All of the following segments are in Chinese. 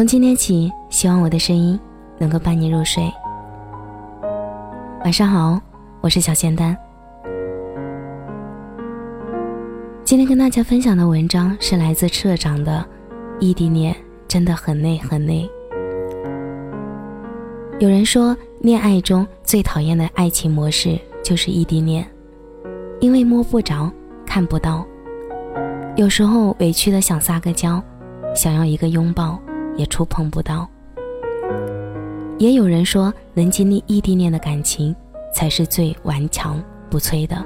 从今天起，希望我的声音能够伴你入睡。晚上好，我是小仙丹。今天跟大家分享的文章是来自社长的异地恋真的很累很累。有人说，恋爱中最讨厌的爱情模式就是异地恋，因为摸不着看不到，有时候委屈的想撒个娇，想要一个拥抱也触碰不到。也有人说，能经历异地恋的感情才是最顽强不摧的，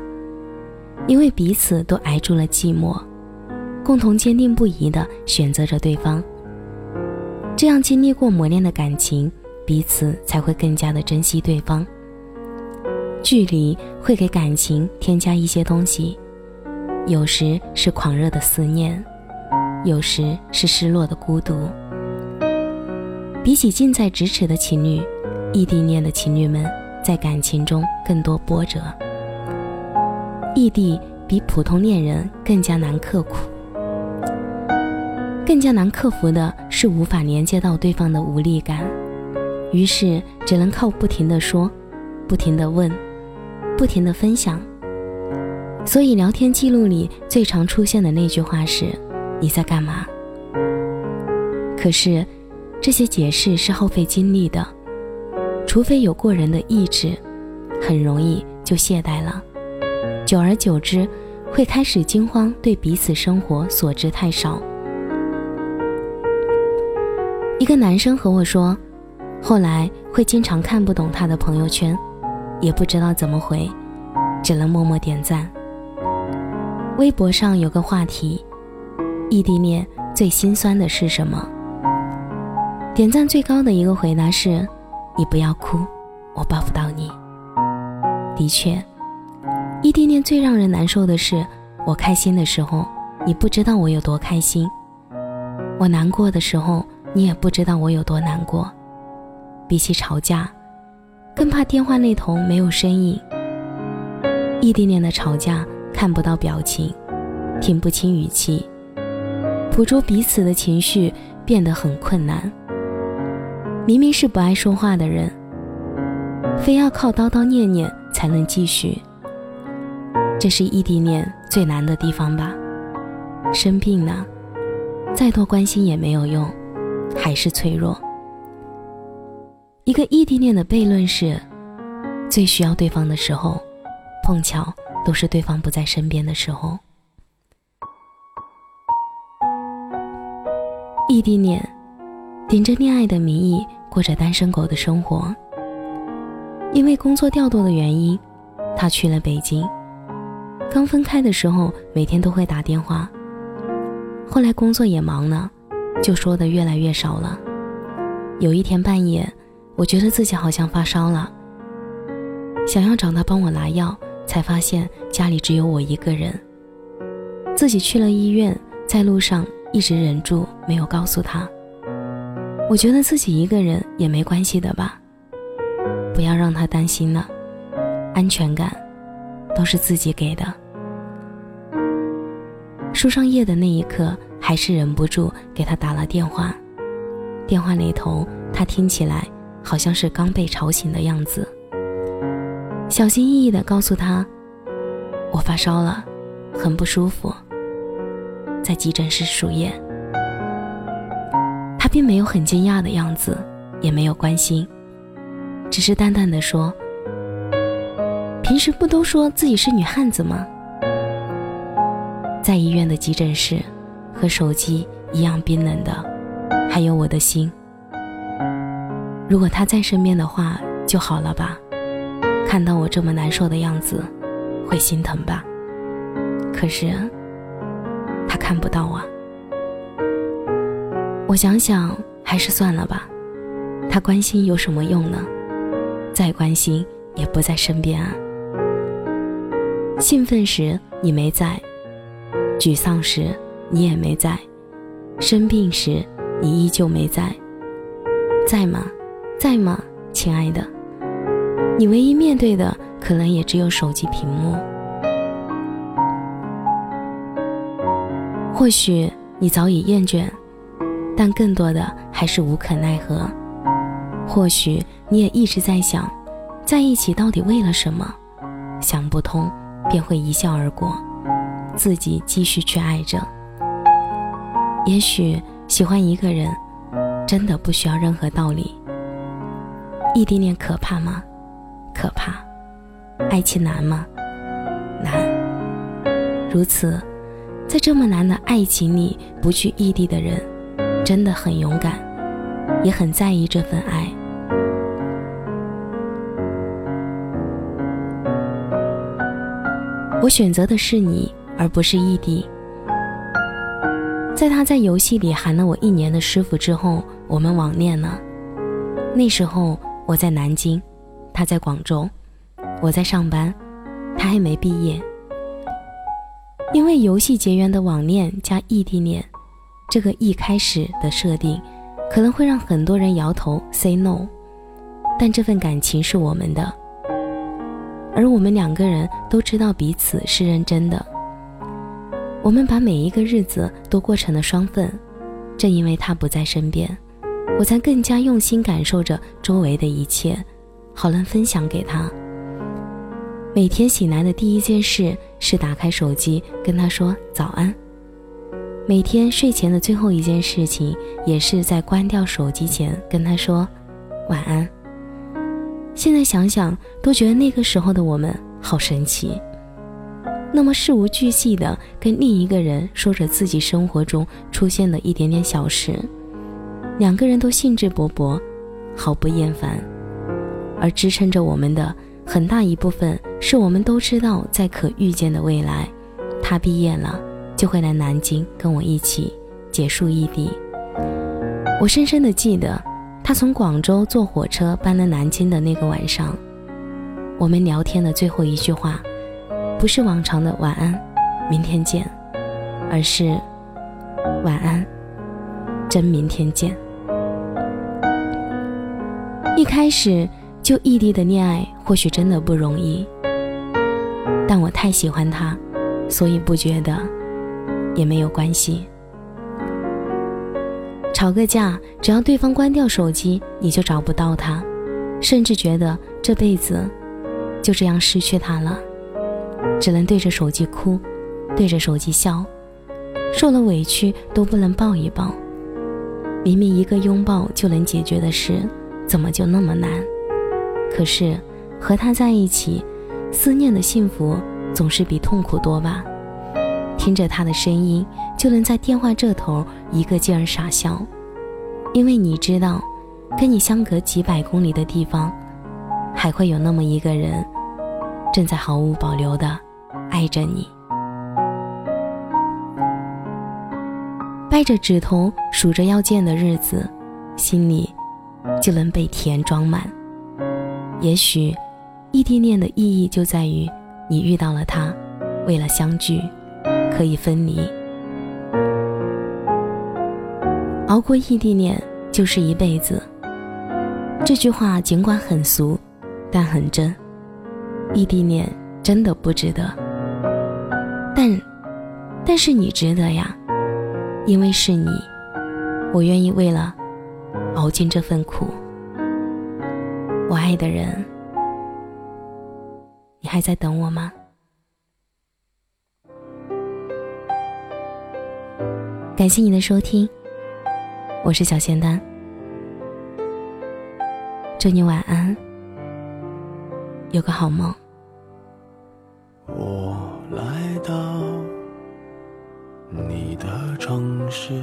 因为彼此都挨住了寂寞，共同坚定不移地选择着对方。这样经历过磨练的感情，彼此才会更加的珍惜对方。距离会给感情添加一些东西，有时是狂热的思念，有时是失落的孤独。比起近在咫尺的情侣，异地恋的情侣们在感情中更多波折。异地比普通恋人更加难刻苦，更加难克服的是无法连接到对方的无力感，于是只能靠不停地说，不停地问，不停地分享。所以聊天记录里最常出现的那句话是，你在干嘛？可是这些解释是耗费精力的，除非有过人的意志，很容易就懈怠了。久而久之，会开始惊慌，对彼此生活所知太少。一个男生和我说，后来会经常看不懂他的朋友圈，也不知道怎么回，只能默默点赞。微博上有个话题，异地恋最心酸的是什么？点赞最高的一个回答是，你不要哭，我抱不到你。的确，异地恋最让人难受的是，我开心的时候你不知道我有多开心，我难过的时候你也不知道我有多难过。比起吵架，更怕电话那头没有声音。异地恋的吵架看不到表情，听不清语气，捕捉彼此的情绪变得很困难。明明是不爱说话的人，非要靠叨叨念念才能继续。这是异地恋最难的地方吧。生病了，再多关心也没有用，还是脆弱。一个异地恋的悖论是，最需要对方的时候，碰巧都是对方不在身边的时候。异地恋顶着恋爱的名义过着单身狗的生活。因为工作调度的原因，他去了北京。刚分开的时候每天都会打电话，后来工作也忙了，就说的越来越少了。有一天半夜，我觉得自己好像发烧了，想要找他帮我拿药，才发现家里只有我一个人。自己去了医院，在路上一直忍住没有告诉他，我觉得自己一个人也没关系的吧，不要让他担心了，安全感都是自己给的。输上液的那一刻，还是忍不住给他打了电话。电话那头他听起来好像是刚被吵醒的样子，小心翼翼地告诉他，我发烧了，很不舒服，在急诊室输液。他并没有很惊讶的样子，也没有关心，只是淡淡地说，平时不都说自己是女汉子吗？在医院的急诊室，和手机一样冰冷的还有我的心。如果他在身边的话就好了吧，看到我这么难受的样子会心疼吧。可是他看不到啊。我想想还是算了吧，他关心有什么用呢？再关心也不在身边啊。兴奋时你没在，沮丧时你也没在，生病时你依旧没在。在吗？在吗，亲爱的？你唯一面对的可能也只有手机屏幕。或许你早已厌倦，但更多的还是无可奈何。或许你也一直在想，在一起到底为了什么，想不通便会一笑而过，自己继续去爱着。也许喜欢一个人真的不需要任何道理。异地恋可怕吗？可怕。爱情难吗？难。如此，在这么难的爱情里不去异地的人真的很勇敢，也很在意这份爱。我选择的是你，而不是异地。在他在游戏里喊了我1年的师傅之后，我们网恋了。那时候我在南京，他在广州，我在上班，他还没毕业。因为游戏结缘的网恋加异地恋，这个一开始的设定可能会让很多人摇头 say no， 但这份感情是我们的，而我们2个人都知道彼此是认真的。我们把每一个日子都过成了双份，正因为他不在身边，我才更加用心感受着周围的一切，好能分享给他。每天醒来的第一件事是打开手机跟他说早安，每天睡前的最后一件事情也是在关掉手机前跟他说晚安。现在想想都觉得那个时候的我们好神奇，那么事无巨细的跟另一个人说着自己生活中出现的一点点小事，2个人都兴致勃勃，毫不厌烦。而支撑着我们的很大一部分是我们都知道，在可预见的未来，他毕业了就会来南京跟我一起结束异地。我深深地记得他从广州坐火车搬来南京的那个晚上，我们聊天的最后一句话不是往常的晚安明天见，而是晚安真明天见。一开始就异地的恋爱或许真的不容易，但我太喜欢他，所以不觉得也没有关系。吵个架，只要对方关掉手机，你就找不到他，甚至觉得这辈子就这样失去他了，只能对着手机哭，对着手机笑，受了委屈都不能抱一抱。明明一个拥抱就能解决的事，怎么就那么难？可是和他在一起，思念的幸福总是比痛苦多吧。听着他的声音，就能在电话这头一个劲儿傻笑，因为你知道，跟你相隔几百公里的地方，还会有那么一个人，正在毫无保留地爱着你。掰着指头数着要见的日子，心里就能被甜装满。也许异地恋的意义就在于你遇到了他，为了相聚可以分离。熬过异地恋就是一辈子，这句话尽管很俗，但很真。异地恋真的不值得，但是你值得呀，因为是你，我愿意为了熬尽这份苦。我爱的人，你还在等我吗？感谢你的收听，我是小仙丹，祝你晚安，有个好梦。我来到你的城市，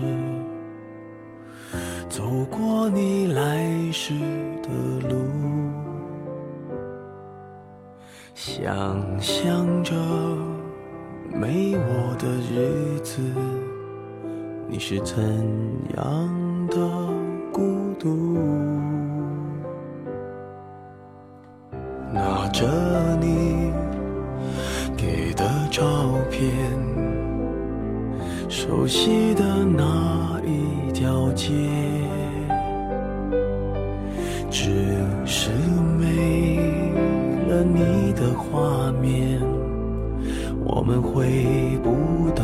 走过你来时的路，想象着没我的日子，你是怎样的孤独？拿着你给的照片，熟悉的那一条街，只是没了你的画面，我们回不到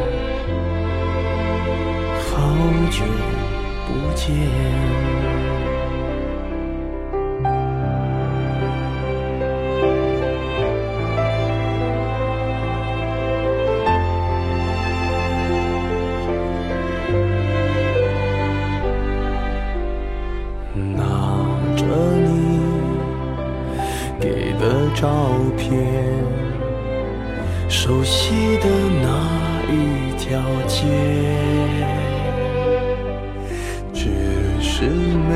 好久不见。拿着你给的照片，熟悉的那一条街，只没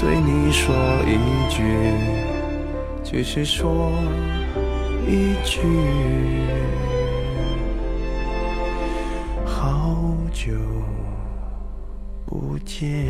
对你说一句，只是说一句，好久不见。